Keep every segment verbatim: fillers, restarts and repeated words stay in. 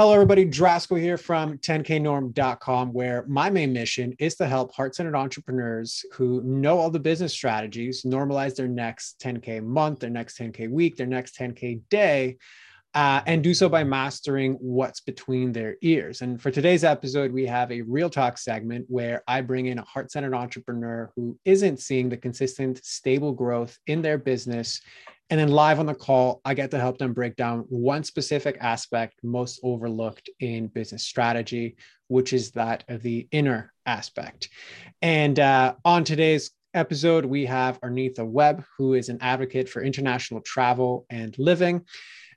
Hello, everybody. Drasko here from ten k norm dot com, where my main mission is to help heart-centered entrepreneurs who know all the business strategies normalize their next ten K month, their next ten K week, their next ten K day, uh, and do so by mastering what's between their ears. And for today's episode, we have a Real Talk segment where I bring in a heart-centered entrepreneur who isn't seeing the consistent, stable growth in their business. And then live on the call, I get to help them break down one specific aspect most overlooked in business strategy, which is that of the inner aspect. And uh, on today's episode, we have Arnetha Webb, who is an advocate for international travel and living.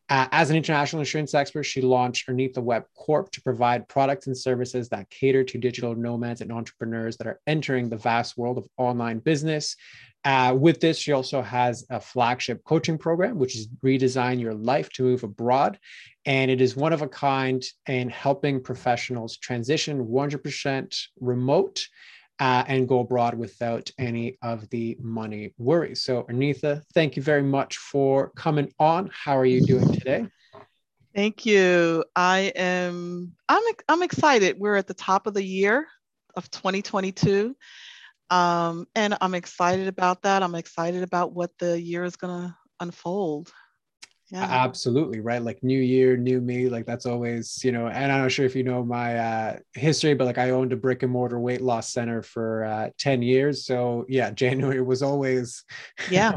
Uh, as an international insurance expert, she launched Unita Web Corp to provide products and services that cater to digital nomads and entrepreneurs that are entering the vast world of online business. Uh, with this, she also has a flagship coaching program, which is Redesign Your Life to Move Abroad. And it is one of a kind in helping professionals transition one hundred percent remote Uh, and go abroad without any of the money worries. So Arnetha, thank you very much for coming on. How are you doing today? Thank you. I am, I'm, I'm excited. We're at the top of the year of twenty twenty-two. Um, and I'm excited about that. I'm excited about what the year is going to unfold. Yeah. Absolutely. Right. Like new year, new me, like that's always, you know, and I'm not sure if you know my uh, history, but like I owned a brick and mortar weight loss center for uh, ten years. So yeah, January was always yeah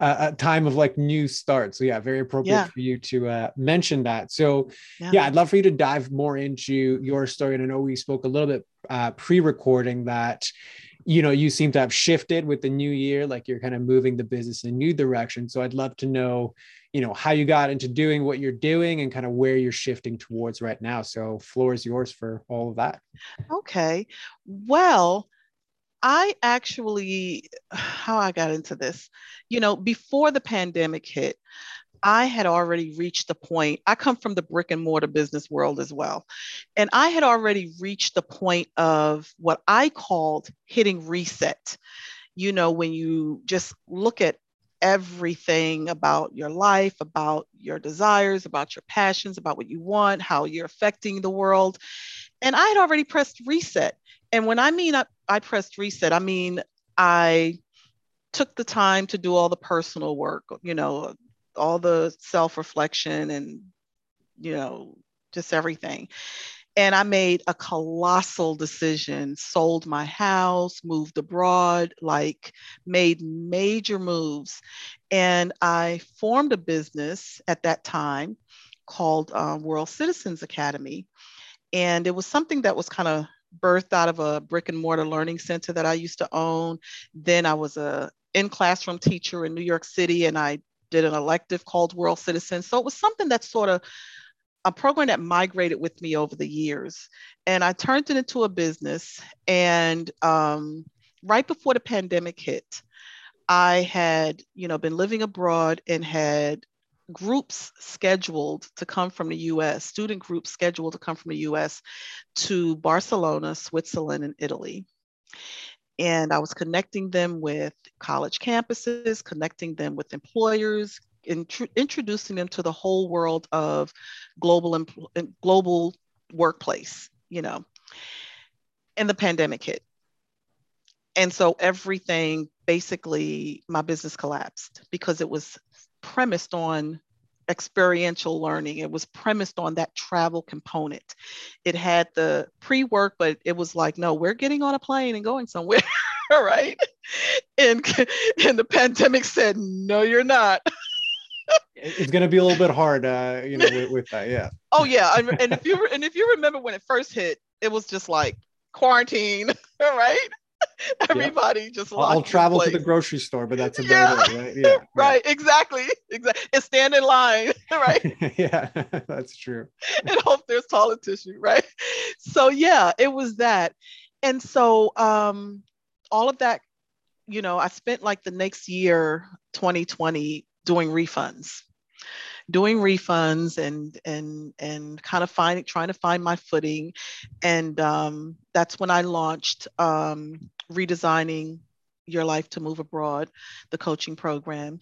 a, a time of like new starts. So yeah, very appropriate yeah. for you to uh, mention that. So yeah. yeah, I'd love for you to dive more into your story. And I know we spoke a little bit uh, pre-recording that, you know, you seem to have shifted with the new year, like you're kind of moving the business in a new direction. So I'd love to know, you know, how you got into doing what you're doing and kind of where you're shifting towards right now. So floor is yours for all of that. Okay. Well, I actually, how I got into this, you know, before the pandemic hit, I had already reached the point, I come from the brick and mortar business world as well. And I had already reached the point of what I called hitting reset. You know, when you just look at everything about your life, about your desires, about your passions, about what you want, how you're affecting the world. And I had already pressed reset. And when I mean I, I pressed reset, I mean, I took the time to do all the personal work, you know, all the self-reflection and, you know, just everything. And I made a colossal decision, sold my house, moved abroad, like made major moves. And I formed a business at that time called uh, World Citizens Academy. And it was something that was kind of birthed out of a brick and mortar learning center that I used to own. Then I was a in-classroom teacher in New York City, and I did an elective called World Citizens. So it was something that sort of a program that migrated with me over the years. And I turned it into a business. And um, right before the pandemic hit, I had, you know, been living abroad and had groups scheduled to come from the U S, student groups scheduled to come from the U S to Barcelona, Switzerland, and Italy. And I was connecting them with college campuses, connecting them with employers, intru- introducing them to the whole world of global em- global workplace, you know. And the pandemic hit. And so everything, basically, my business collapsed because it was premised on experiential learning. It was premised on that travel component. It had the pre-work, but it was like, no, we're getting on a plane and going somewhere, right? And, and the pandemic said, no, you're not. It's going to be a little bit hard, uh, you know, with, with that, yeah. Oh, yeah. And, and if you and if you remember when it first hit, it was just like quarantine, right? Everybody yeah. just I'll travel to the grocery store, but that's about yeah. it, right? Yeah, right, yeah. exactly. Exactly. And stand in line, right? yeah, that's true. And hope there's toilet tissue, right? So yeah, it was that. And so um, all of that, you know, I spent like the next year, twenty twenty, doing refunds, doing refunds and and and kind of finding trying to find my footing. And um, that's when I launched um, Redesigning Your Life to Move Abroad, the coaching program.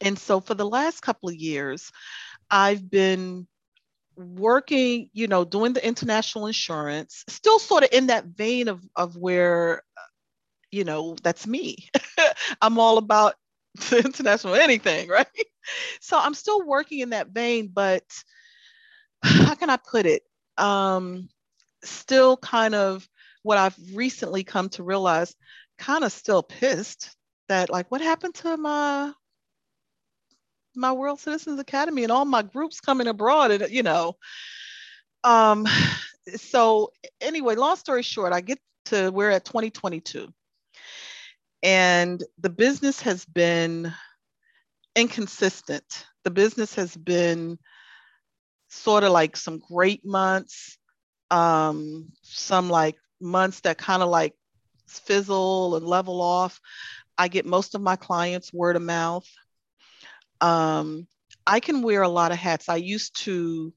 And so for the last couple of years, I've been working, you know, doing the international insurance, still sort of in that vein of, of where, you know, that's me. I'm all about the international anything, right? So I'm still working in that vein, but how can I put it? Um, still kind of what I've recently come to realize, kind of still pissed that, like, what happened to my my World Citizens Academy and all my groups coming abroad, and you know. Um, so anyway, long story short, I get to, we're at twenty twenty-two. And the business has been inconsistent. The business has been sort of like some great months, um, some like months that kind of like fizzle and level off. I get most of my clients word of mouth. Um, I can wear a lot of hats. I used to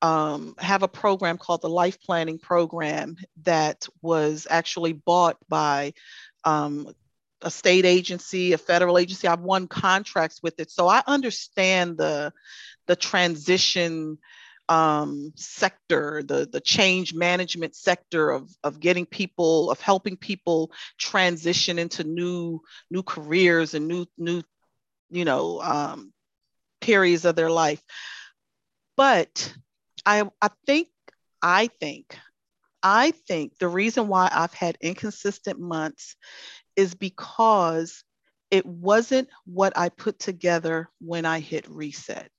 um, have a program called the Life Planning Program that was actually bought by um, a state agency, a federal agency. I've won contracts with it. So I understand the, the transition um, sector, the, the change management sector of, of getting people, of helping people transition into new, new careers and new, new, you know, um, periods of their life. But I, I think, I think, I think the reason why I've had inconsistent months is because it wasn't what I put together when I hit reset.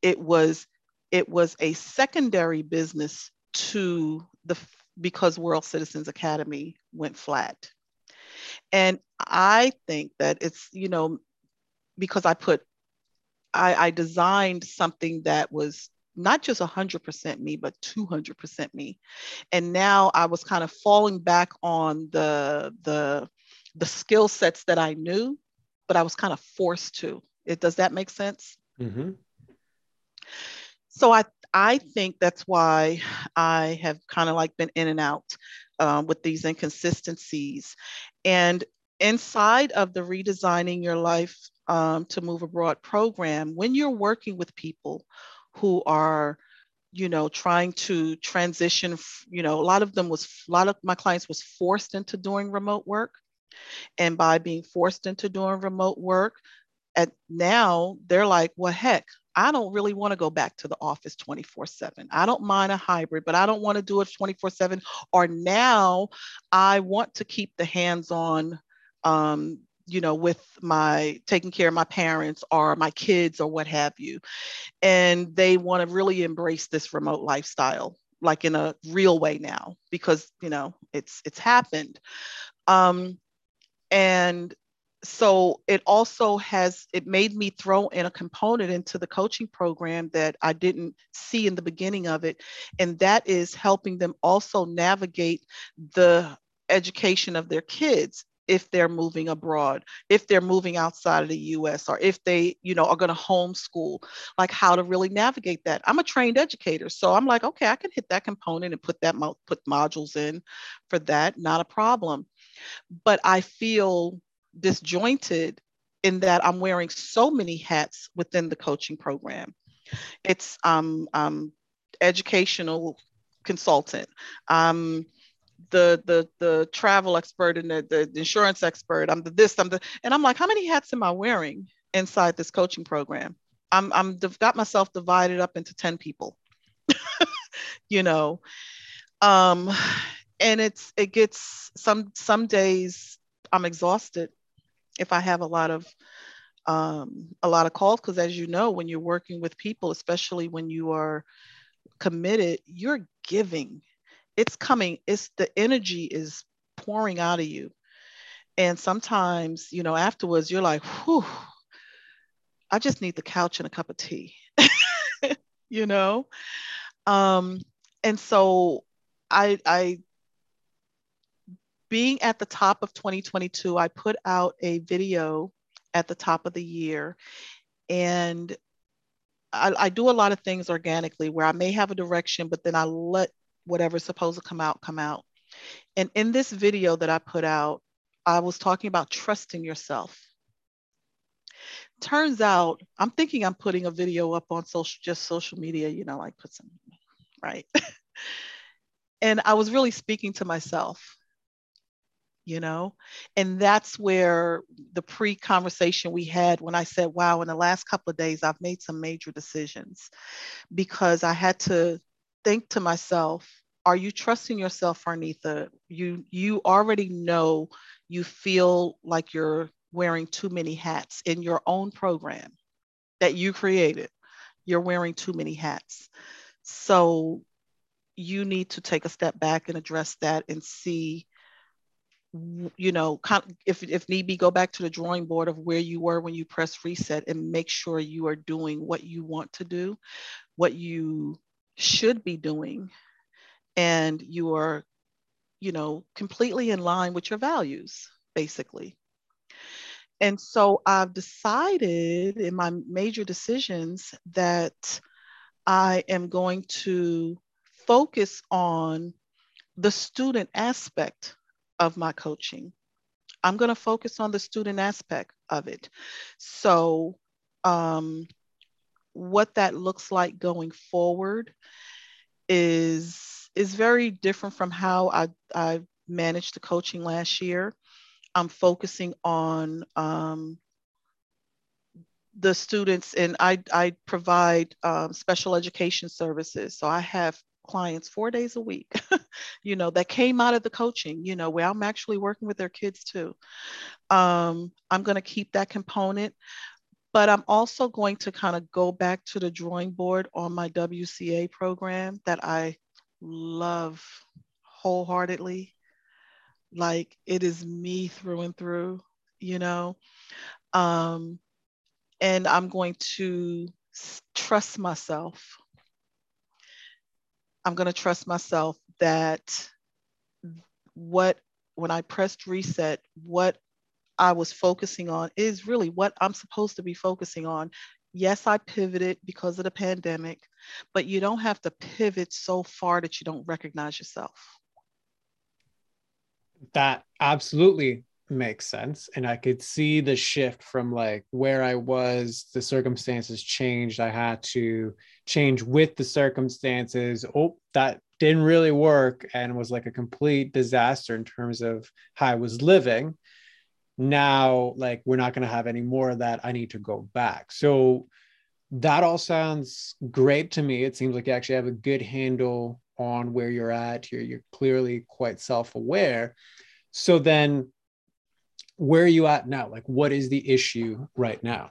It was, it was a secondary business to the, because World Citizens Academy went flat. And I think that it's, you know, because I put, I, I designed something that was not just one hundred percent me, but two hundred percent me. And now I was kind of falling back on the, the, the skill sets that I knew, but I was kind of forced to. It, does that make sense? Mm-hmm. So I, I think that's why I have kind of like been in and out um, with these inconsistencies. And inside of the Redesigning Your Life um, to Move Abroad program, when you're working with people who are, you know, trying to transition, you know, a lot of them was, a lot of my clients was forced into doing remote work. And by being forced into doing remote work, at now they're like, well, heck, I don't really want to go back to the office twenty-four seven. I don't mind a hybrid, but I don't want to do it twenty-four seven. Or now I want to keep the hands-on, um, you know, with my taking care of my parents or my kids or what have you. And they want to really embrace this remote lifestyle, like in a real way now, because, you know, it's, it's happened. Um, and so it also has, it made me throw in a component into the coaching program that I didn't see in the beginning of it. And that is helping them also navigate the education of their kids if they're moving abroad, if they're moving outside of the U S, or if they, you know, are going to homeschool, like how to really navigate that. I'm a trained educator, so I'm like, okay, I can hit that component and put that mo- put modules in for that, not a problem. But I feel disjointed in that I'm wearing so many hats within the coaching program. It's um, um educational consultant. Um, the the the travel expert and the, the insurance expert. I'm the this, I'm the, and I'm like, how many hats am I wearing inside this coaching program? I'm I'm got myself divided up into ten people, you know, um, and it's it gets some some days I'm exhausted if I have a lot of um, a lot of calls, because as you know, when you're working with people, especially when you are committed, you're giving. It's coming, it's the energy is pouring out of you. And sometimes, you know, afterwards you're like, whew, I just need the couch and a cup of tea, you know? Um, and so I, I, being at the top of twenty twenty-two, I put out a video at the top of the year, and I, I do a lot of things organically where I may have a direction, but then I let whatever's supposed to come out, come out. And in this video that I put out, I was talking about trusting yourself. turns out, I'm thinking I'm putting a video up on social, just social media, you know, like put some, right? And I was really speaking to myself, you know, and that's where the pre-conversation we had when I said, wow, in the last couple of days, I've made some major decisions because I had to think to myself, are you trusting yourself, Arnetha? You, you already know you feel like you're wearing too many hats in your own program that you created. You're wearing too many hats. So you need to take a step back and address that and see, you know, if, if need be, go back to the drawing board of where you were when you press reset and make sure you are doing what you want to do, what you should be doing, and you are, you know, completely in line with your values, basically. And so I've decided in my major decisions that I am going to focus on the student aspect of my coaching. I'm going to focus on the student aspect of it. So um, what that looks like going forward is, is very different from how I, I managed the coaching last year. I'm focusing on um, the students, and I, I provide um, special education services. So I have clients four days a week, you know, that came out of the coaching, you know, where I'm actually working with their kids too. Um, I'm going to keep that component, but I'm also going to kind of go back to the drawing board on my W C A program that I love wholeheartedly. Like it is me through and through, you know, um, and I'm going to trust myself. I'm going to trust myself that what, when I pressed reset, what I was focusing on is really what I'm supposed to be focusing on. Yes, I pivoted because of the pandemic, but you don't have to pivot so far that you don't recognize yourself. That absolutely makes sense. And I could see the shift from like where I was, the circumstances changed. I had to change with the circumstances. Oh, that didn't really work and was like a complete disaster in terms of how I was living. Now, like, we're not going to have any more of that. I need to go back. So that all sounds great to me. It seems like you actually have a good handle on where you're at. You're, you're clearly quite self-aware. So then where are you at now? Like, what is the issue right now?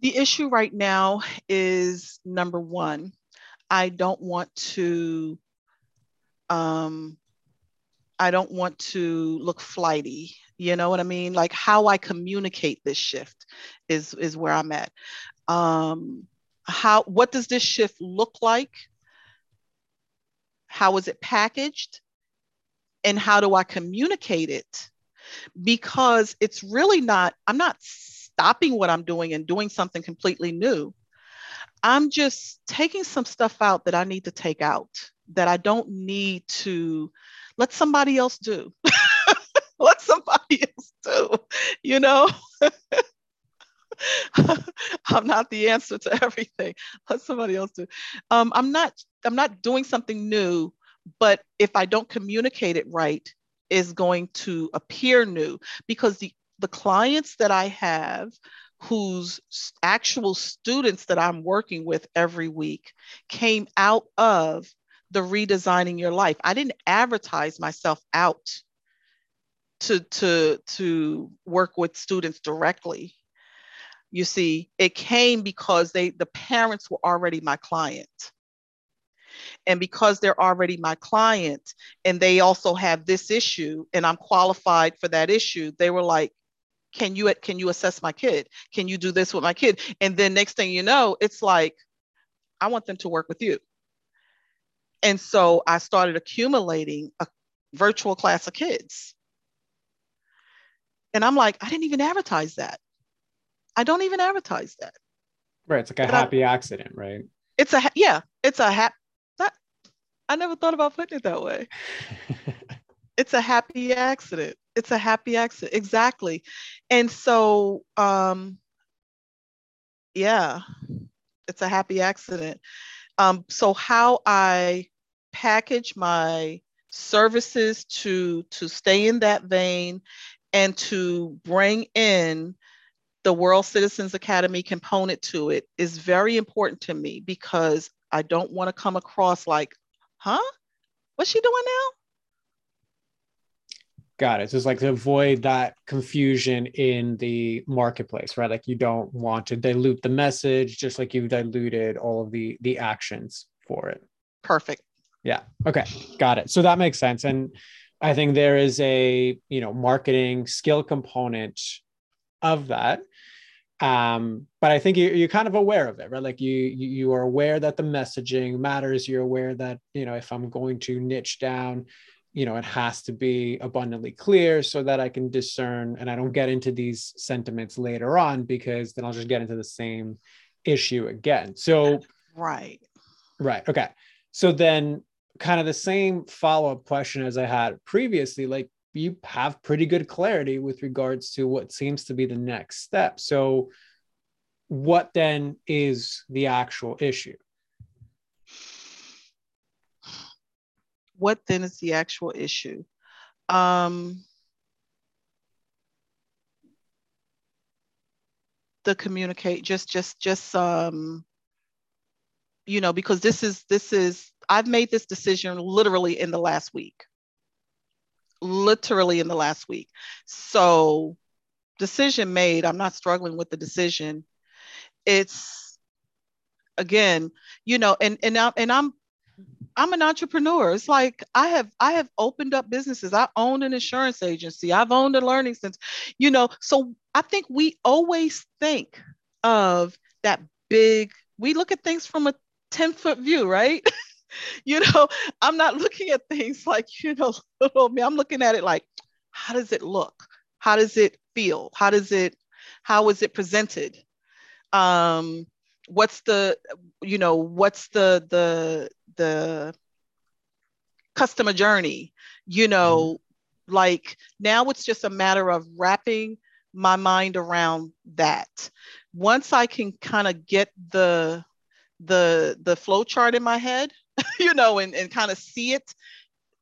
The issue right now is, number one, I don't want to, um, I don't want to look flighty. You know what I mean? Like how I communicate this shift is, is where I'm at. Um, how, what does this shift look like? How is it packaged? And how do I communicate it? Because it's really not, I'm not stopping what I'm doing and doing something completely new. I'm just taking some stuff out that I need to take out, that I don't need to let somebody else do. Let somebody else do, you know? I'm not the answer to everything. Let somebody else do. Um, I'm not, I'm not doing something new, but if I don't communicate it right, it's going to appear new, because the, the clients that I have whose actual students that I'm working with every week came out of the Redesigning Your Life. I didn't advertise myself out to, to, to work with students directly. You see, it came because they, the parents were already my client. And because they're already my client and they also have this issue and I'm qualified for that issue, they were like, can you, can you assess my kid? Can you do this with my kid? And then next thing you know, it's like, I want them to work with you. And so I started accumulating a virtual class of kids. And I'm like, I didn't even advertise that. I don't even advertise that. Right. It's like a but happy I, accident, right? It's a, yeah, it's a happy, I never thought about putting it that way. It's a happy accident. It's a happy accident. Exactly. And so um, yeah, it's a happy accident. Um, so how I package my services to, to stay in that vein and to bring in the World Citizens Academy component to it is very important to me, because I don't want to come across like, huh? What's she doing now? Got it. So it's like to avoid that confusion in the marketplace, right? Like you don't want to dilute the message, just like you've diluted all of the, the actions for it. Perfect. Yeah. Okay. Got it. So that makes sense. And I think there is a, you know, marketing skill component of that. Um, but I think you, you're kind of aware of it, right? Like you, you are aware that the messaging matters. You're aware that, you know, if I'm going to niche down, you know, it has to be abundantly clear so that I can discern and I don't get into these sentiments later on, because then I'll just get into the same issue again. So, right. Right. Okay. So then kind of the same follow-up question as I had previously, like you have pretty good clarity with regards to what seems to be the next step. So what then is the actual issue? What then is the actual issue? Um, the communicate, just, just, just, um, you know, because this is, this is, I've made this decision literally in the last week. literally in the last week. So decision made, I'm not struggling with the decision. It's again, you know, and, and, I, and I'm, I'm an entrepreneur. It's like, I have, I have opened up businesses. I owned an insurance agency. I've owned a learning center, you know, so I think we always think of that big, we look at things from a ten foot view, right? You know, I'm not looking at things like, you know, little me. I'm looking at it like, how does it look? How does it feel? How does it, how is it presented? Um, what's the, you know, what's the, the, the customer journey, you know, mm-hmm. like now it's just a matter of wrapping my mind around that. Once I can kind of get the, the, the flow chart in my head, you know, and, and kind of see it,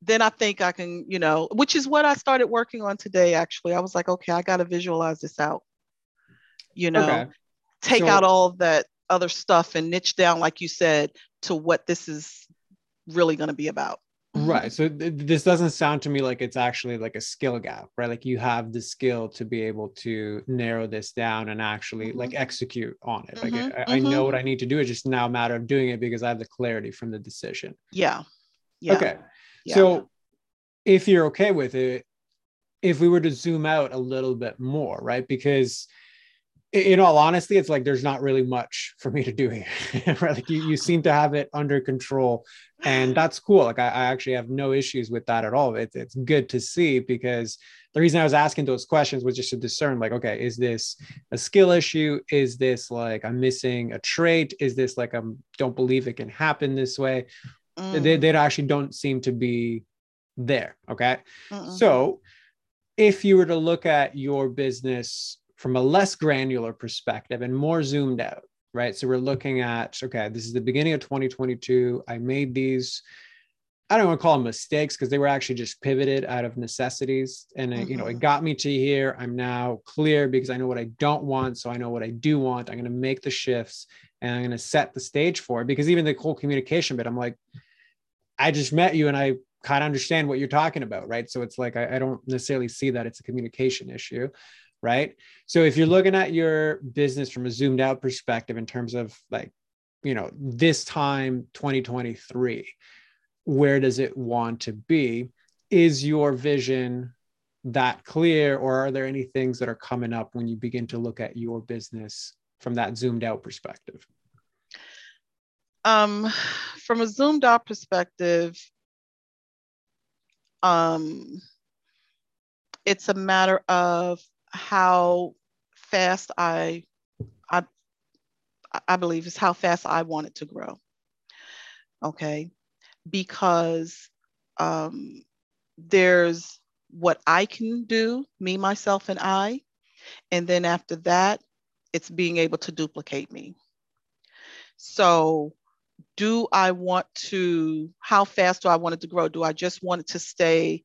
then I think I can, you know, which is what I started working on today, actually. I was like, okay, I got to visualize this out, you know, okay. take so, out all that other stuff and niche down, like you said, to what this is really going to be about. Right. So th- this doesn't sound to me like it's actually like a skill gap, right? Like you have the skill to be able to narrow this down and actually mm-hmm. like execute on it. Mm-hmm. Like I, I know what I need to do. It's just now a matter of doing it because I have the clarity from the decision. Yeah. Yeah. Okay. Yeah. So if you're okay with it, if we were to zoom out a little bit more, right? Because in all honesty, it's like there's not really much for me to do here. Right? Like you, you seem to have it under control, and that's cool. Like I, I actually have no issues with that at all. It, it's good to see, because the reason I was asking those questions was just to discern, like, okay, is this a skill issue? Is this like I'm missing a trait? Is this like I don't believe it can happen this way? Mm. They, they actually don't seem to be there. Okay, uh-uh. So if you were to look at your business from a less granular perspective and more zoomed out, right? So we're looking at, okay, this is the beginning of twenty twenty-two. I made these, I don't want to call them mistakes, because they were actually just pivoted out of necessities. And mm-hmm. it, you know, it got me to here. I'm now clear because I know what I don't want. So I know what I do want. I'm going to make the shifts and I'm going to set the stage for it, because even the whole communication bit, I'm like, I just met you and I kind of understand what you're talking about, right? So it's like, I, I don't necessarily see that it's a communication issue. Right. So if you're looking at your business from a zoomed out perspective, in terms of like, you know, this time twenty twenty-three, where does it want to be? Is your vision that clear, or are there any things that are coming up when you begin to look at your business from that zoomed out perspective? Um, from a zoomed out perspective, um, it's a matter of how fast I, I, I believe is how fast I want it to grow. Okay. Because um, there's what I can do, me, myself, and I. And then after that, it's being able to duplicate me. So do I want to, how fast do I want it to grow? Do I just want it to stay,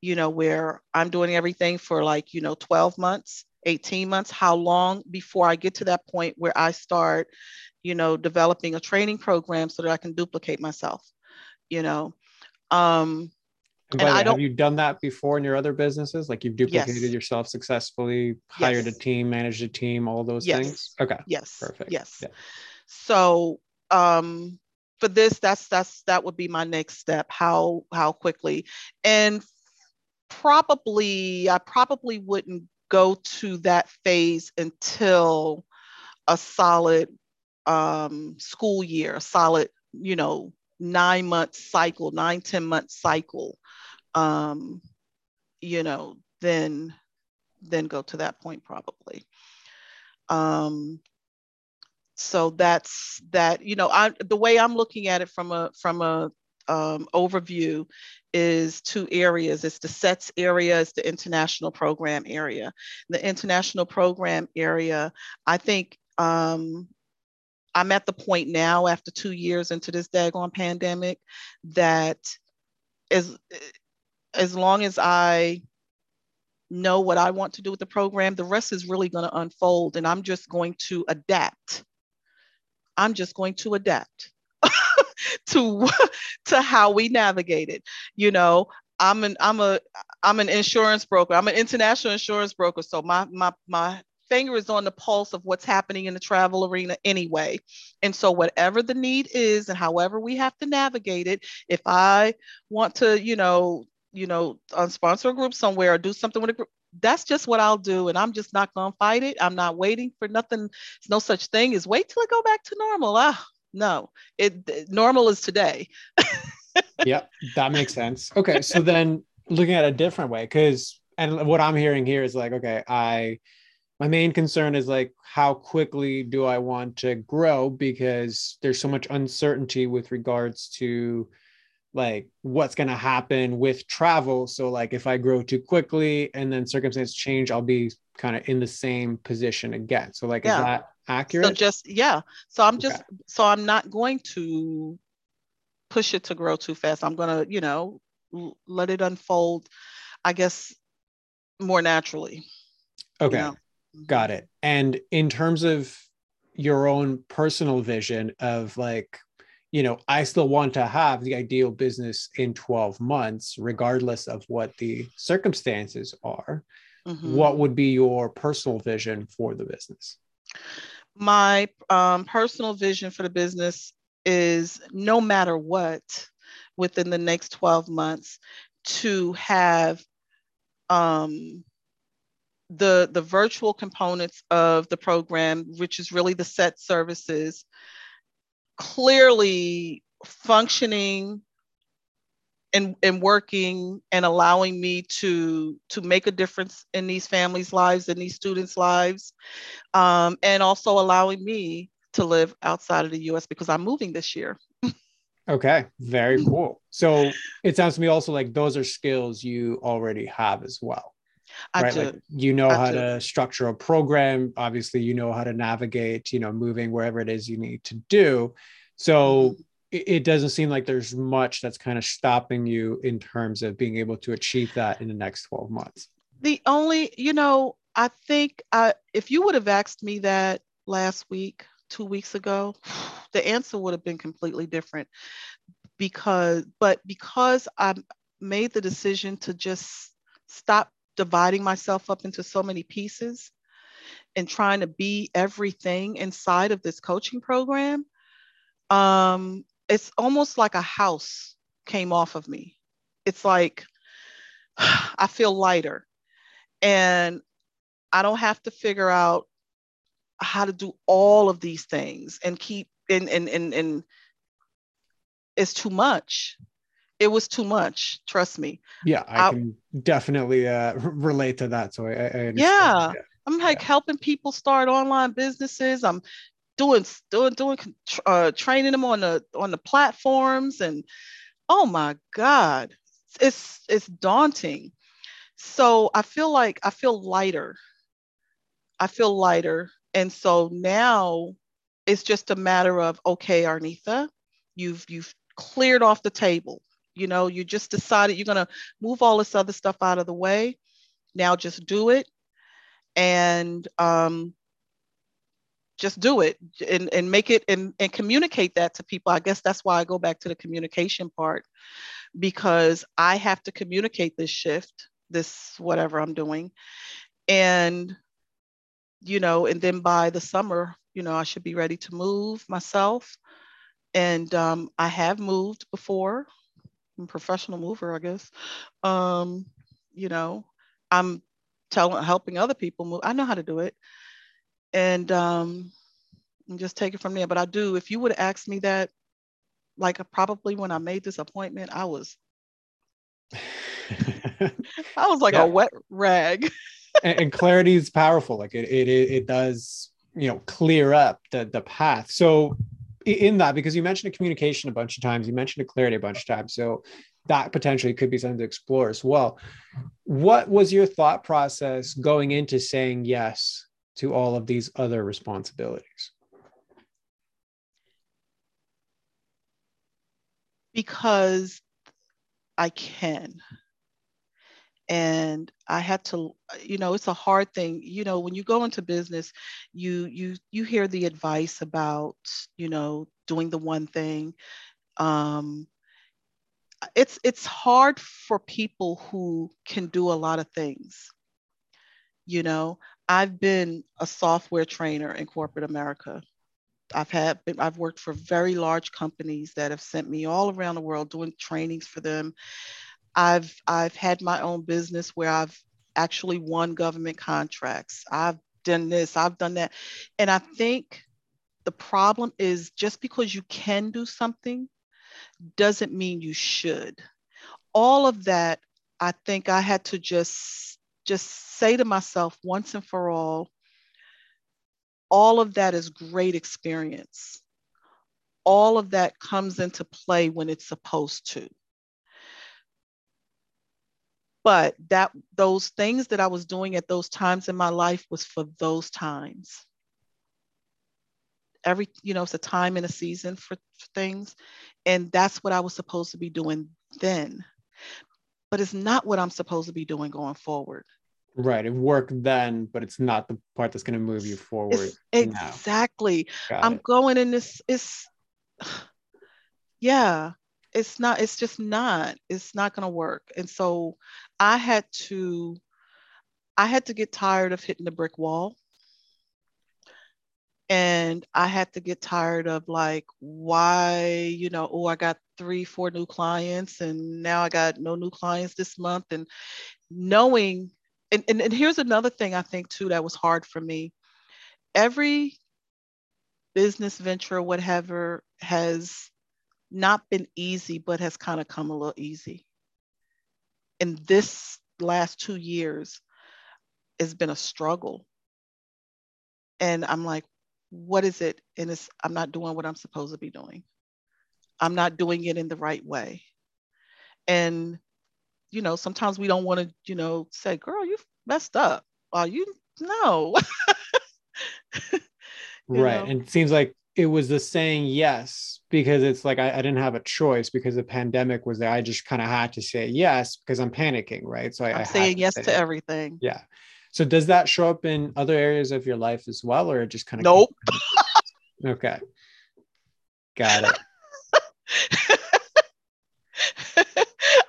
you know, where I'm doing everything for like, you know, twelve months, eighteen months? How long before I get to that point where I start, you know, developing a training program so that I can duplicate myself, you know? Um, and and I way, don't, have you done that before in your other businesses? Like you've duplicated yes. yourself successfully, hired yes. a team, managed a team, all those yes. things? Okay. Yes. Perfect. Yes. Yeah. So um, for this, that's, that's, that would be my next step. How, how quickly, and probably, I probably wouldn't go to that phase until a solid um, school year, a solid, you know, nine month cycle, nine, ten month cycle, um, you know, then, then go to that point probably. Um, so that's that, you know, I, the way I'm looking at it from a, from a, um, overview is two areas. It's the SETS area, it's the international program area. The international program area, I think, um, I'm at the point now after two years into this daggone pandemic that as, as long as I know what I want to do with the program, the rest is really going to unfold, and I'm just going to adapt. I'm just going to adapt to, to how we navigate it. You know, I'm an, I'm a, I'm an insurance broker. I'm an international insurance broker. So my, my, my, finger is on the pulse of what's happening in the travel arena anyway. And so whatever the need is and however we have to navigate it, if I want to, you know, you know, sponsor a group somewhere or do something with a group, that's just what I'll do. And I'm just not going to fight it. I'm not waiting for nothing. There's no such thing as wait till I go back to normal. Ah, no, it normal is today. Yeah, that makes sense. Okay. So then looking at it a different way, because, and what I'm hearing here is like, okay, I, my main concern is like, how quickly do I want to grow? Because there's so much uncertainty with regards to like what's going to happen with travel. So like if I grow too quickly and then circumstances change, I'll be kind of in the same position again. So like, yeah. Is that accurate? So just, yeah. So I'm just, okay. so I'm not going to push it to grow too fast. I'm going to, you know, let it unfold, I guess, more naturally. Okay. You know? Got it. And in terms of your own personal vision of like, you know, I still want to have the ideal business in twelve months, regardless of what the circumstances are, mm-hmm. what would be your personal vision for the business? My um, personal vision for the business is no matter what, within the next twelve months, to have, um, the the virtual components of the program, which is really the SET services, clearly functioning and, and working and allowing me to, to make a difference in these families' lives, in these students' lives, um, and also allowing me to live outside of the U S because I'm moving this year. Okay, very cool. So it sounds to me also like those are skills you already have as well. I right? do. Like you know I how do. to structure a program. Obviously, you know how to navigate, you know, moving wherever it is you need to do. So it, it doesn't seem like there's much that's kind of stopping you in terms of being able to achieve that in the next twelve months. The only, you know, I think I, if you would have asked me that last week, two weeks ago, the answer would have been completely different because, but because I made the decision to just stop dividing myself up into so many pieces and trying to be everything inside of this coaching program, um, it's almost like a house came off of me. It's like, I feel lighter and I don't have to figure out how to do all of these things and keep, and, and, and, and it's too much. It was too much. Trust me. Yeah, I, I can definitely uh, relate to that. So I, I understand. Yeah, yeah. I'm like yeah. helping people start online businesses. I'm doing doing doing uh, training them on the on the platforms, and oh my God, it's it's daunting. So I feel like I feel lighter. I feel lighter, And so now it's just a matter of, okay, Arnetha, you've, you've cleared off the table. You know, you just decided you're going to move all this other stuff out of the way. Now just do it. And um, just do it and, and make it and, and communicate that to people. I guess that's why I go back to the communication part, because I have to communicate this shift, this whatever I'm doing. And, you know, and then by the summer, you know, I should be ready to move myself. And um, I have moved before. I'm a professional mover, I guess. Um, you know, I'm telling, helping other people move. I know how to do it. And um, just take it from there. But I do, if you would have asked me that, like probably when I made this appointment, I was, I was like yeah. a wet rag. and, and clarity is powerful. Like it, it, it does, you know, clear up the, the path. So in that, because you mentioned a communication a bunch of times, you mentioned a clarity a bunch of times. So that potentially could be something to explore as well. What was your thought process going into saying yes to all of these other responsibilities? Because I can. And I had to, you know, it's a hard thing. You know, when you go into business, you you you hear the advice about, you know, doing the one thing. Um, it's it's hard for people who can do a lot of things. You know, I've been a software trainer in corporate America. I've had I've worked for very large companies that have sent me all around the world doing trainings for them. I've I've had my own business where I've actually won government contracts. I've done this, I've done that. And I think the problem is just because you can do something doesn't mean you should. All of that, I think I had to just, just say to myself once and for all, all of that is great experience. All of that comes into play when it's supposed to. But that those things that I was doing at those times in my life was for those times. Every, you know, it's a time and a season for, for things. And that's what I was supposed to be doing then. But it's not what I'm supposed to be doing going forward. Right. It worked then, but it's not the part that's going to move you forward. It's, exactly. I'm it. going in this. It's, yeah. It's not, it's just not, it's not going to work. And so I had to, I had to get tired of hitting the brick wall. And I had to get tired of like, why, you know, oh, I got three, four new clients and now I got no new clients this month. And knowing, and, and, and here's another thing I think too, that was hard for me. Every business venture, whatever, has not been easy, but has kind of come a little easy. And this last two years has been a struggle. And I'm like, what is it? And it's, I'm not doing what I'm supposed to be doing. I'm not doing it in the right way. And, you know, sometimes we don't want to, you know, say, girl, you've messed up. Are you? No. you right. Know? And it seems like it was the saying yes, because it's like, I, I didn't have a choice because the pandemic was there. I just kind of had to say yes because I'm panicking. Right. So I, I'm I saying to yes say to it. everything. Yeah. So does that show up in other areas of your life as well? Or just kind of. Nope. Okay. Got it.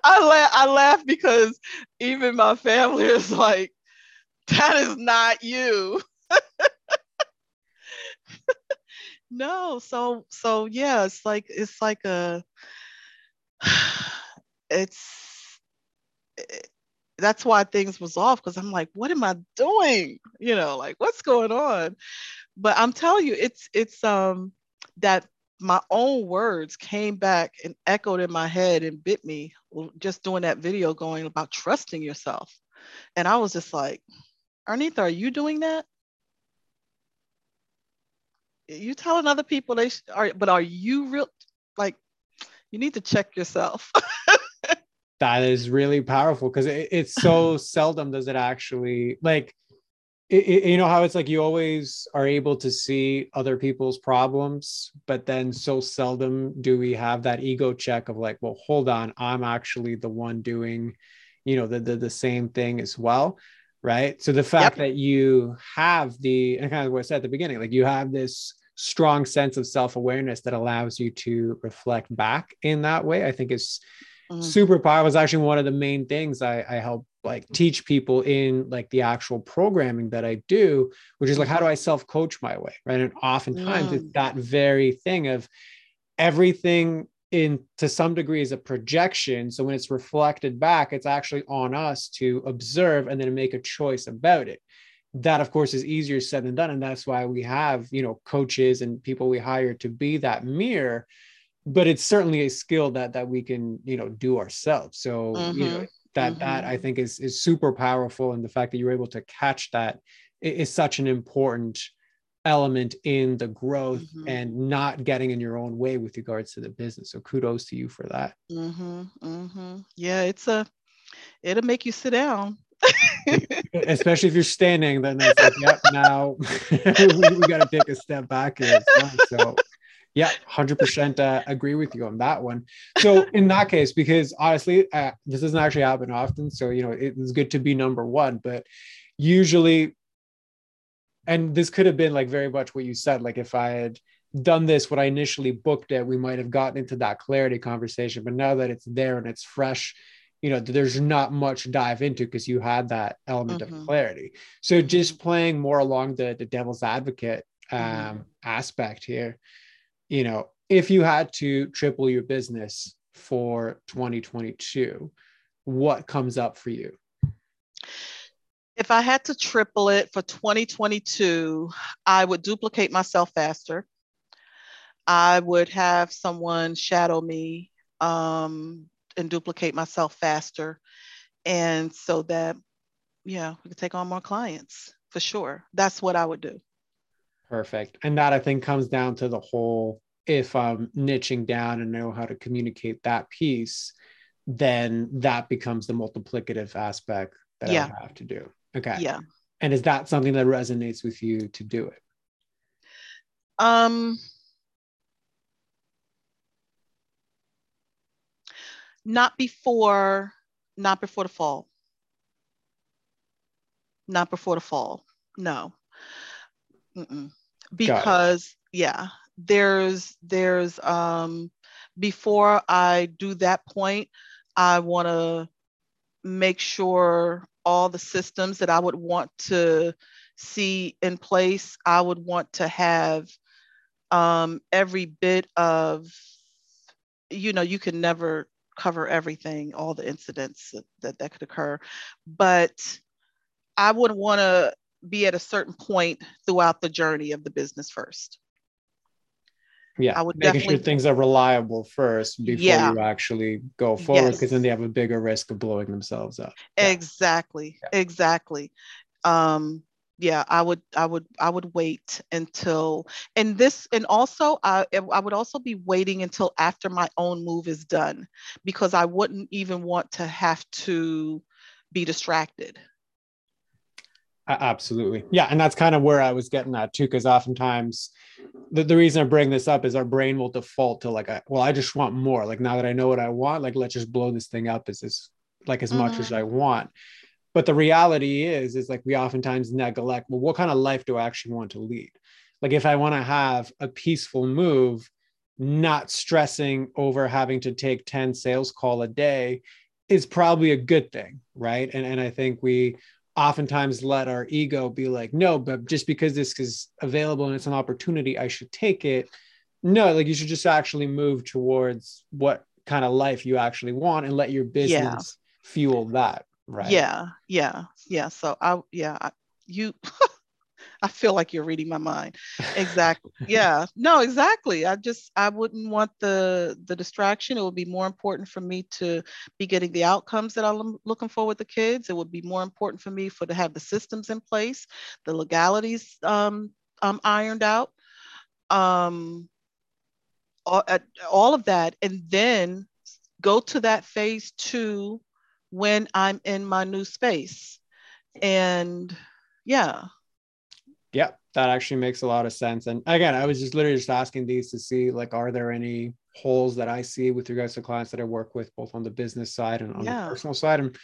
I laugh. I laugh because even my family is like, that is not you. No, so so yeah, it's like it's like a it's it, that's why things was off, because I'm like, what am I doing? You know, like what's going on? But I'm telling you, it's it's um that my own words came back and echoed in my head and bit me just doing that video going about trusting yourself. And I was just like, Arnetha, are you doing that? You telling other people they sh- are, but are you real? Like, you need to check yourself. That is really powerful because it, it's so seldom does it actually like It, it, you know how it's like you always are able to see other people's problems, but then so seldom do we have that ego check of like, well, hold on, I'm actually the one doing, you know, the the, the same thing as well. Right. So the fact yep. that you have the, and kind of what I said at the beginning, like you have this strong sense of self-awareness that allows you to reflect back in that way, I think is mm. super powerful. It was actually one of the main things I, I help like teach people in like the actual programming that I do, which is like, how do I self-coach my way? Right. And oftentimes yeah. it's that very thing of everything in to some degree is a projection. So when it's reflected back, it's actually on us to observe and then make a choice about it. That of course is easier said than done. And that's why we have, you know, coaches and people we hire to be that mirror, but it's certainly a skill that, that we can, you know, do ourselves. So, mm-hmm. you know, that, mm-hmm. that I think is, is super powerful. And the fact that you're able to catch that is such an important element in the growth mm-hmm. and not getting in your own way with regards to the business. So kudos to you for that. Mm-hmm, mm-hmm. Yeah, it's a, it'll make you sit down. Especially if you're standing, then that's like, yep, now we, we got to take a step back here. So yeah, one hundred percent uh, agree with you on that one. So in that case, because honestly, uh, this doesn't actually happen often. So, you know, it's good to be number one, but usually, and this could have been like very much what you said, like if I had done this, what I initially booked it, we might've gotten into that clarity conversation, but now that it's there and it's fresh, you know, there's not much dive into because you had that element mm-hmm. of clarity. So just playing more along the, the devil's advocate um, mm-hmm. aspect here, you know, if you had to triple your business for twenty twenty-two, what comes up for you? If I had to triple it for twenty twenty-two, I would duplicate myself faster. I would have someone shadow me um, and duplicate myself faster. And so that, yeah, we could take on more clients for sure. That's what I would do. Perfect. And that I think comes down to the whole, if I'm niching down and know how to communicate that piece, then that becomes the multiplicative aspect that yeah. I have to do. Okay. Yeah. And is that something that resonates with you to do it? Um, not before, not before the fall. Not before the fall. No. Mm-mm. Because yeah, there's, there's, um, before I do that point, I want to make sure all the systems that I would want to see in place, I would want to have um, every bit of, you know, you can never cover everything, all the incidents that, that could occur, but I would want to be at a certain point throughout the journey of the business first. Yeah, I would making definitely, sure things are reliable first before yeah. you actually go forward, because yes. then they have a bigger risk of blowing themselves up. Yeah. Exactly, yeah. exactly. Um, yeah, I would, I would, I would wait until, and this, and also, I, I would also be waiting until after my own move is done, because I wouldn't even want to have to be distracted. Absolutely. Yeah. And that's kind of where I was getting at too, because oftentimes the, the reason I bring this up is our brain will default to like, a, well, I just want more. Like now that I know what I want, like, let's just blow this thing up as this, like as mm-hmm. much as I want. But the reality is, is like, we oftentimes neglect, well, what kind of life do I actually want to lead? Like if I want to have a peaceful move, not stressing over having to take ten sales call a day is probably a good thing. Right. And, and I think we oftentimes let our ego be like, no, but just because this is available and it's an opportunity, I should take it. No, like you should just actually move towards what kind of life you actually want and let your business yeah. fuel that. Right. Yeah. Yeah. Yeah. So I, yeah, I, you, I feel like you're reading my mind. Exactly. yeah. No, exactly. I just, I wouldn't want the, the distraction. It would be more important for me to be getting the outcomes that I'm looking for with the kids. It would be more important for me for to have the systems in place, the legalities um, um, ironed out, um, all, all of that. And then go to that phase two when I'm in my new space. And yeah, yeah, that actually makes a lot of sense. And again, I was just literally just asking these to see, like, are there any holes that I see with regards to clients that I work with, both on the business side and on yeah. the personal side. And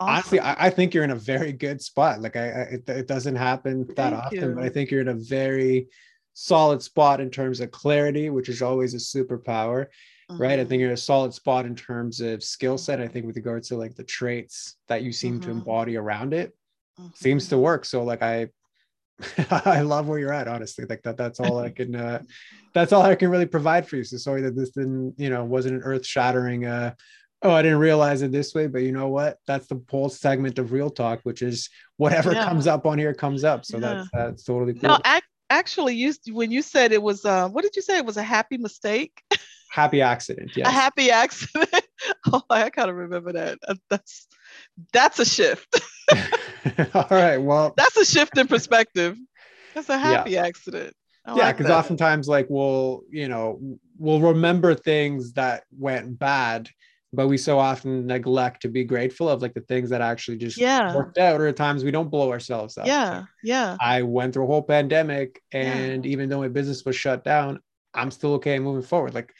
awesome. honestly, I, I think you're in a very good spot. Like I, I it, it doesn't happen that Thank often, you. But I think you're in a very solid spot in terms of clarity, which is always a superpower, mm-hmm. right? I think you're in a solid spot in terms of skill set. I think with regards to like the traits that you seem mm-hmm. to embody around it mm-hmm. seems to work. So like I, I love where you're at, honestly. Like that, that's all I can, uh, that's all I can really provide for you. So sorry that this didn't, you know, wasn't an earth shattering, uh, oh, I didn't realize it this way, but you know what? That's the whole segment of Real Talk, which is whatever yeah. comes up on here comes up. So yeah. that's, that's totally cool. No, ac- actually you, when you said it was, uh, what did you say? It was a happy mistake. Happy accident. Yes. A happy accident. Oh, I kind of remember that. That's, that's a shift. All right. Well, that's a shift in perspective. That's a happy yeah. accident. I yeah. Like 'cause that. Oftentimes like we'll, you know, we'll remember things that went bad, but we so often neglect to be grateful of like the things that actually just yeah. worked out, or at times we don't blow ourselves up. Yeah. Yeah. I went through a whole pandemic and yeah. even though my business was shut down, I'm still okay moving forward. Like,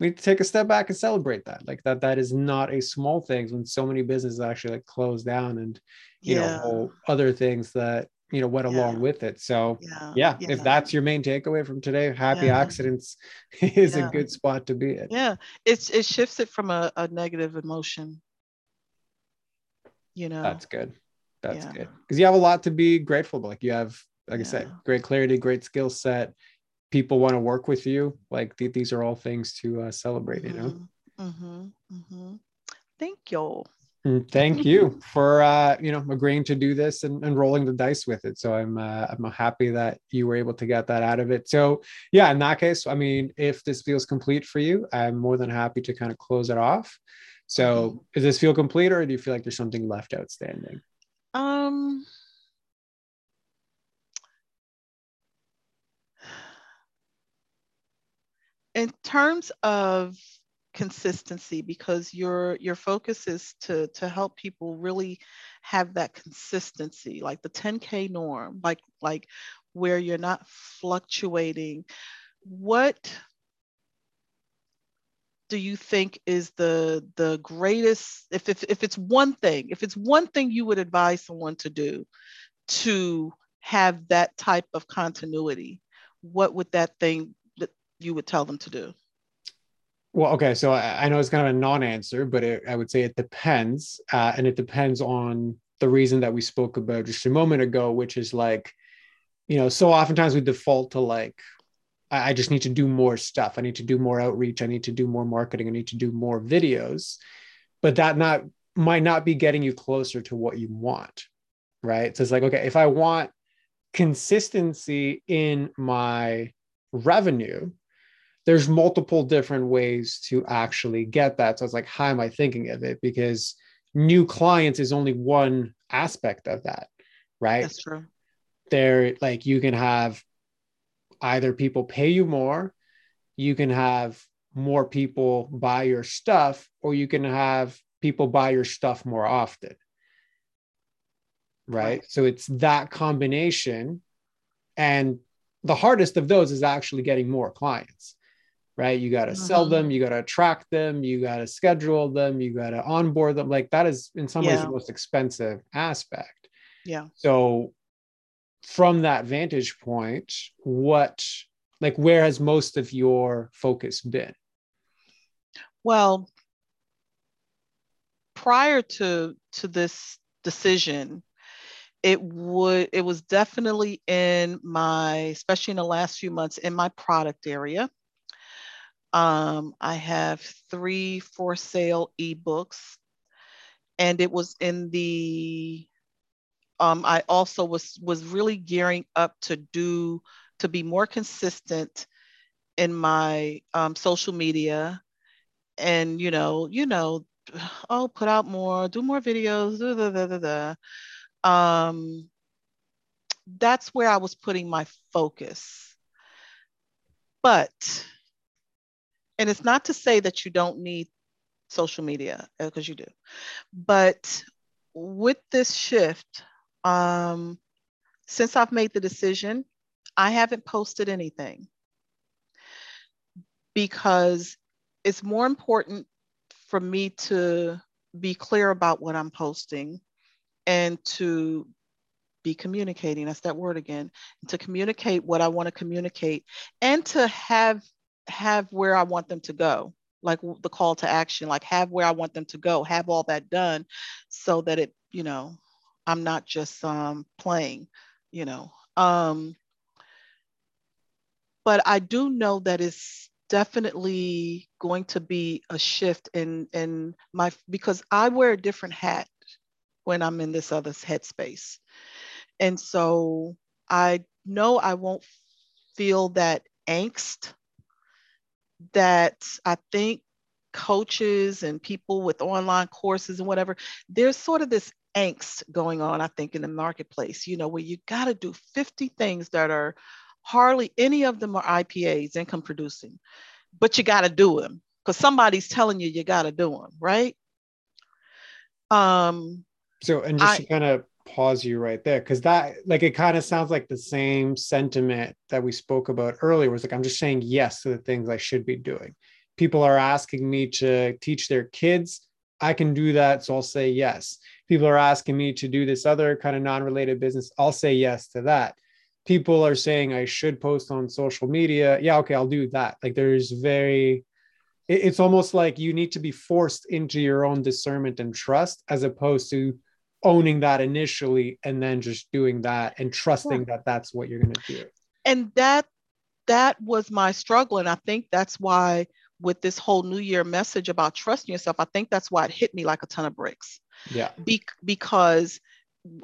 we need to take a step back and celebrate that. Like that, that is not a small thing when so many businesses actually like closed down and, you yeah. know, whole other things that, you know, went yeah. along with it. So yeah. Yeah, yeah, if that's your main takeaway from today, happy yeah. accidents is yeah. a good spot to be in. Yeah. It's, it shifts it from a, a negative emotion, you know, that's good. That's yeah. good. 'Cause you have a lot to be grateful for. Like you have, like yeah. I said, great clarity, great skill set. People want to work with you. Like th- these are all things to uh, celebrate, you know? Mm-hmm, mm-hmm. Thank you. And thank you for, uh, you know, agreeing to do this and, and rolling the dice with it. So I'm, uh, I'm happy that you were able to get that out of it. So yeah, in that case, I mean, if this feels complete for you, I'm more than happy to kind of close it off. So mm-hmm. does this feel complete, or do you feel like there's something left outstanding? Um, In terms of consistency, because your your focus is to to help people really have that consistency, like the ten K norm, like like where you're not fluctuating. What do you think is the the greatest, if if if it's one thing, if it's one thing you would advise someone to do to have that type of continuity, what would that thing be? You would tell them to do? Well, okay. So I, I know it's kind of a non-answer, but it, I would say it depends. Uh, and it depends on the reason that we spoke about just a moment ago, which is like, you know, so oftentimes we default to like, I, I just need to do more stuff. I need to do more outreach. I need to do more marketing. I need to do more videos, but that not might not be getting you closer to what you want. Right. So it's like, okay, if I want consistency in my revenue, there's multiple different ways to actually get that. So it's like, how am I thinking of it? Because new clients is only one aspect of that, right? That's true. They're like, you can have either people pay you more, you can have more people buy your stuff, or you can have people buy your stuff more often, right? Right. So it's that combination. And the hardest of those is actually getting more clients. Right? You got to mm-hmm. sell them, you got to attract them, you got to schedule them, you got to onboard them. Like that is in some yeah. ways the most expensive aspect. Yeah. So from that vantage point, what, like where has most of your focus been? Well, prior to, to this decision, it would, it was definitely in my, especially in the last few months, in my product area. Um, I have three for sale ebooks, and it was in the, um, I also was, was really gearing up to do, to be more consistent in my, um, social media and, you know, you know, oh, put out more, do more videos, da, da, da, da, da. Um, that's where I was putting my focus, but and it's not to say that you don't need social media, because you do. But with this shift, um, Since I've made the decision, I haven't posted anything because it's more important for me to be clear about what I'm posting and to be communicating. That's that word again, to communicate what I want to communicate and to have have where I want them to go, like the call to action, like have where I want them to go, have all that done so that it, you know, I'm not just um, playing, you know. Um, but I do know that it's definitely going to be a shift in, in my, because I wear a different hat when I'm in this other headspace. And so I know I won't feel that angst that I think coaches and people with online courses and whatever, there's sort of this angst going on, I think, in the marketplace, you know, where you got to do fifty things that are hardly any of them are I P As, income producing, but you got to do them because somebody's telling you you got to do them, right? Um, so, and just I, to kind of pause you right there, because that, like, it kind of sounds like the same sentiment that we spoke about earlier was like, I'm just saying yes to the things I should be doing. People are asking me to teach their kids. I can do that, so I'll say yes. People are asking me to do this other kind of non-related business. I'll say yes to that. People are saying I should post on social media. Yeah, okay, I'll do that. Like there's very, it's almost like you need to be forced into your own discernment and trust as opposed to owning that initially and then just doing that and trusting that that's what you're going to do. And that that was my struggle. And I think that's why with this whole New Year message about trusting yourself, I think that's why it hit me like a ton of bricks. Yeah. Be- because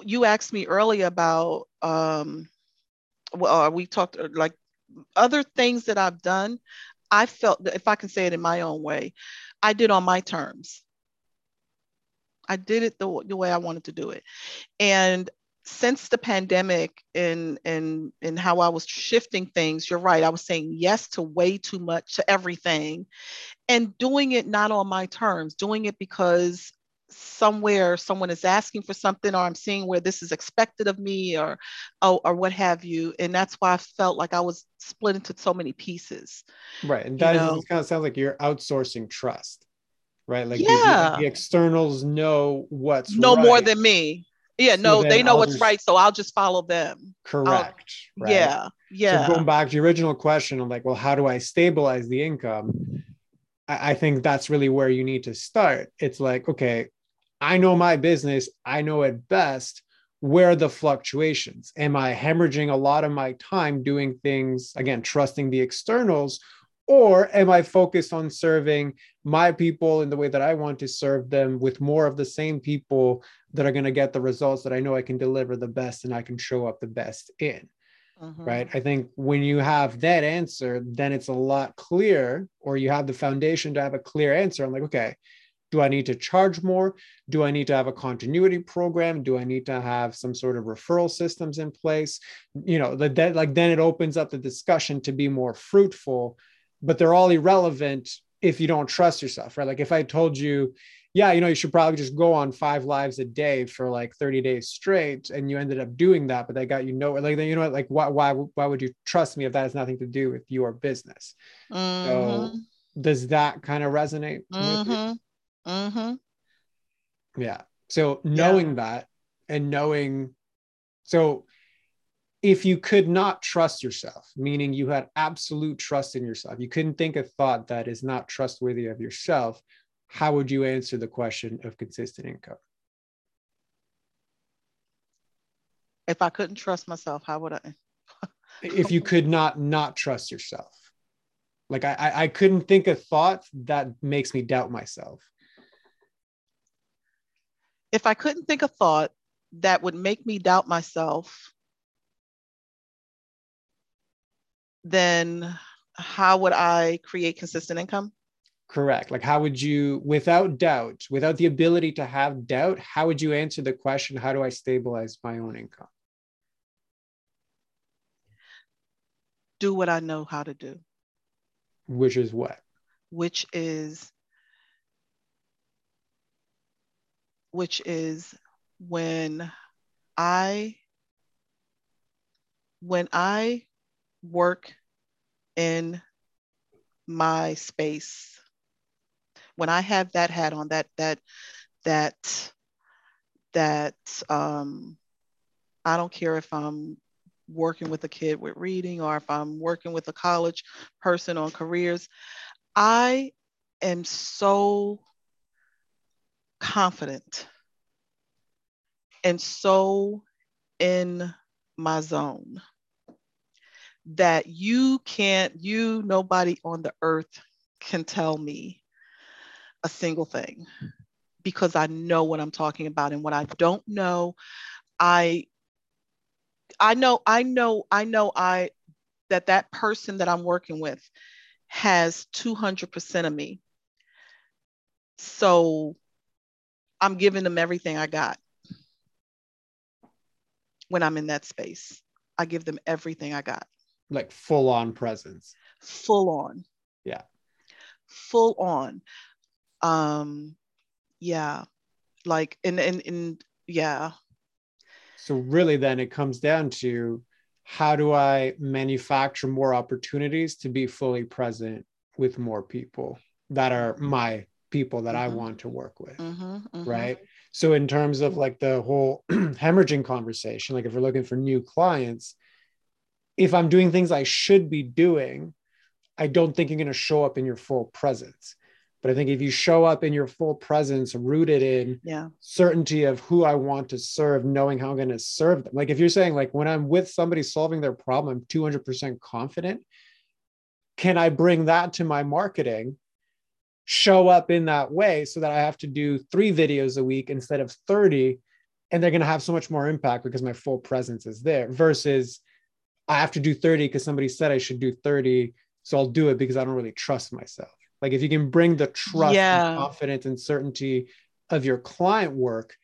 you asked me earlier about, um, well, we talked like other things that I've done. I felt that, if I can say it in my own way, I did on my terms. I did it the, the way I wanted to do it. And since the pandemic and, and, and how I was shifting things, you're right. I was saying yes to way too much, to everything, and doing it not on my terms, doing it because somewhere someone is asking for something, or I'm seeing where this is expected of me, or, or, or what have you. And that's why I felt like I was split into so many pieces. Right. And that is, kind of sounds like you're outsourcing trust, right? Like yeah. the, the externals know what's no right. more than me. Yeah, no, so they know I'll what's just, right, so I'll just follow them. Correct. Right? Yeah, yeah. So going back to your original question, I'm like, well, how do I stabilize the income? I, I think that's really where you need to start. It's like, okay, I know my business. I know it best. Where are the fluctuations? Am I hemorrhaging a lot of my time doing things, again, trusting the externals, or am I focused on serving my people in the way that I want to serve them with more of the same people that are going to get the results that I know I can deliver the best and I can show up the best in, mm-hmm. right? I think when you have that answer, then it's a lot clearer, or you have the foundation to have a clear answer. I'm like, okay, do I need to charge more? Do I need to have a continuity program? Do I need to have some sort of referral systems in place? You know, that, that like then it opens up the discussion to be more fruitful. But they're all irrelevant if you don't trust yourself, right? Like if I told you, yeah, you know, you should probably just go on five lives a day for like thirty days straight, and you ended up doing that, but that got you nowhere. Like, you know, like why, why, why would you trust me if that has nothing to do with your business? Mm-hmm. So does that kind of resonate? Mm-hmm. With you? Mm-hmm. Yeah. So knowing yeah. that and knowing, so if you could not trust yourself, meaning you had absolute trust in yourself, you couldn't think a thought that is not trustworthy of yourself, how would you answer the question of consistent income? If I couldn't trust myself, how would I? If you could not not trust yourself. Like I, I couldn't think a thought that makes me doubt myself. If I couldn't think a thought that would make me doubt myself, then how would I create consistent income? Correct. Like how would you, without doubt, without the ability to have doubt, how would you answer the question, how do I stabilize my own income? Do what I know how to do. Which is what? Which is, which is when I when I work in my space, when I have that hat on, that that that that um, I don't care if I'm working with a kid with reading or if I'm working with a college person on careers, I am so confident and so in my zone that you can't, you, nobody on the earth can tell me a single thing, because I know what I'm talking about. And what I don't know, I I know, I know, I know I, that that person that I'm working with has two hundred percent of me. So I'm giving them everything I got. When I'm in that space, I give them everything I got. Like full on presence. Full on. Yeah. Full on. Um, yeah. Like, and, and, and yeah. So really then it comes down to, how do I manufacture more opportunities to be fully present with more people that are my people that mm-hmm. I want to work with, mm-hmm, mm-hmm. right? So in terms of like the whole hemorrhaging conversation, like if we're looking for new clients, if I'm doing things I should be doing, I don't think you're going to show up in your full presence. But I think if you show up in your full presence, rooted in yeah. certainty of who I want to serve, knowing how I'm going to serve them. Like if you're saying like, when I'm with somebody solving their problem, I'm two hundred percent confident. Can I bring that to my marketing? Show up in that way so that I have to do three videos a week instead of thirty. And they're going to have so much more impact because my full presence is there, versus I have to do thirty because somebody said I should do thirty. So I'll do it because I don't really trust myself. Like if you can bring the trust yeah. and confidence and certainty of your client work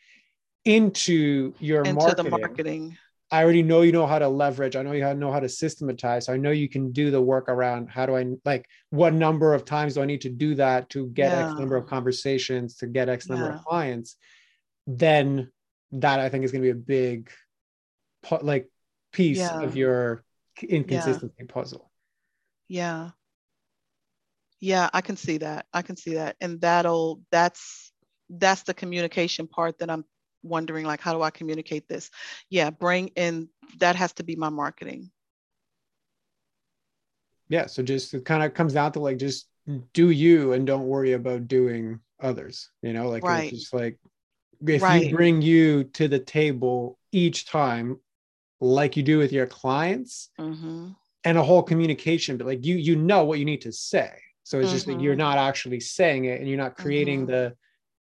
into your into marketing, the marketing, I already know you know how to leverage. I know you know how to systematize. So I know you can do the work around, how do I, like what number of times do I need to do that to get yeah. X number of conversations, to get X number yeah. of clients? Then that I think is going to be a big like piece yeah. of your inconsistency yeah. puzzle. Yeah. Yeah, I can see that. I can see that. And that'll, that's, that's the communication part that I'm wondering, like, how do I communicate this? Yeah. Bring in, that has to be my marketing. Yeah. So just, it kind of comes down to like, just do you and don't worry about doing others, you know, like, right. it's just like, if right. you bring you to the table each time, like you do with your clients mm-hmm. and a whole communication, but like you, you know what you need to say. So it's just mm-hmm. that you're not actually saying it, and you're not creating mm-hmm. the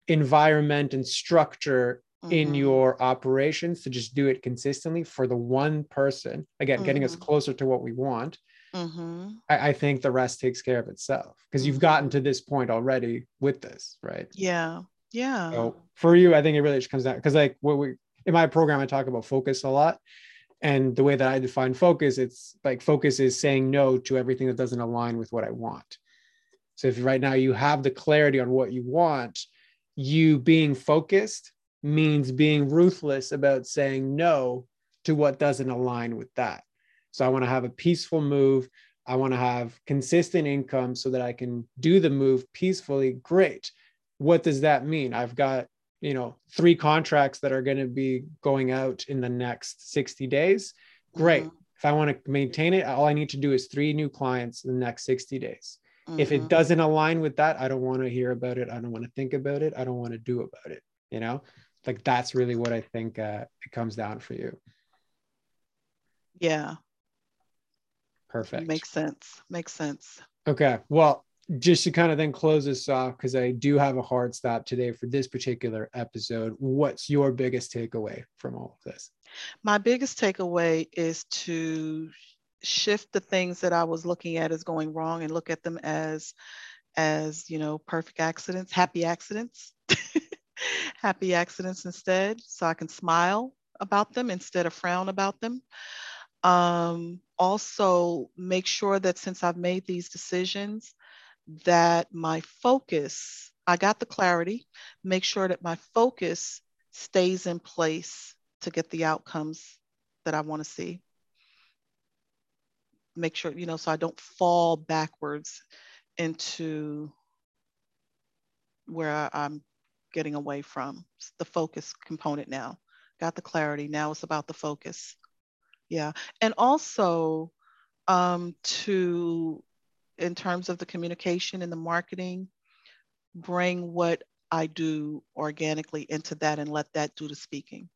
environment and structure mm-hmm. in your operations to just do it consistently for the one person. Again, mm-hmm. getting us closer to what we want. Mm-hmm. I, I think the rest takes care of itself, because you've gotten to this point already with this, right? Yeah. Yeah. So for you, I think it really just comes down, because like what we, in my program, I talk about focus a lot. And the way that I define focus, it's like focus is saying no to everything that doesn't align with what I want. So if right now you have the clarity on what you want, you being focused means being ruthless about saying no to what doesn't align with that. So I want to have a peaceful move. I want to have consistent income so that I can do the move peacefully. Great. What does that mean? I've got, you know, three contracts that are going to be going out in the next sixty days. Great. Mm-hmm. If I want to maintain it, all I need to do is three new clients in the next sixty days. Mm-hmm. If it doesn't align with that, I don't want to hear about it. I don't want to think about it. I don't want to do about it. You know, like that's really what I think uh, it comes down for you. Yeah. Perfect. Makes sense. Makes sense. Okay. Well, just to kind of then close this off, because I do have a hard stop today for this particular episode. What's your biggest takeaway from all of this? My biggest takeaway is to shift the things that I was looking at as going wrong and look at them as, as, you know, perfect accidents, happy accidents, happy accidents instead. So I can smile about them instead of frown about them. Um, also make sure that since I've made these decisions, that my focus, I got the clarity, make sure that my focus stays in place to get the outcomes that I want to see. make sure, you know, so I don't fall backwards into where I, I'm getting away from the focus component now. Got the clarity. Now it's about the focus. Yeah. And also um, to, in terms of the communication and the marketing, bring what I do organically into that and let that do the speaking.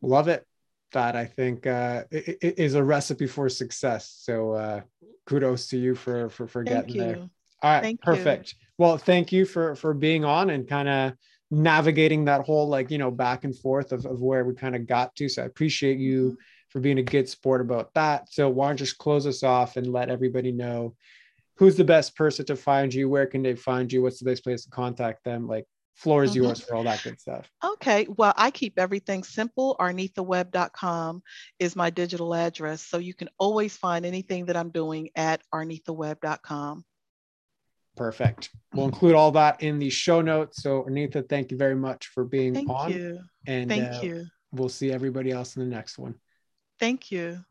Love it. That I think uh, it, it is a recipe for success. So uh, kudos to you for, for, for getting there. All right. Thank perfect. You. Well, thank you for, for being on and kind of navigating that whole, like, you know, back and forth of, of where we kind of got to. So I appreciate you for being a good sport about that. So why don't you just close us off and let everybody know who's the best person to find you? Where can they find you? What's the best place to contact them? Like, floor is mm-hmm. yours for all that good stuff. Okay. Well, I keep everything simple. Arnetha Webb dot com is my digital address. So you can always find anything that I'm doing at Arnetha Webb dot com. Perfect. We'll include all that in the show notes. So Arnetha, thank you very much for being thank on. Thank you. And thank uh, you. We'll see everybody else in the next one. Thank you.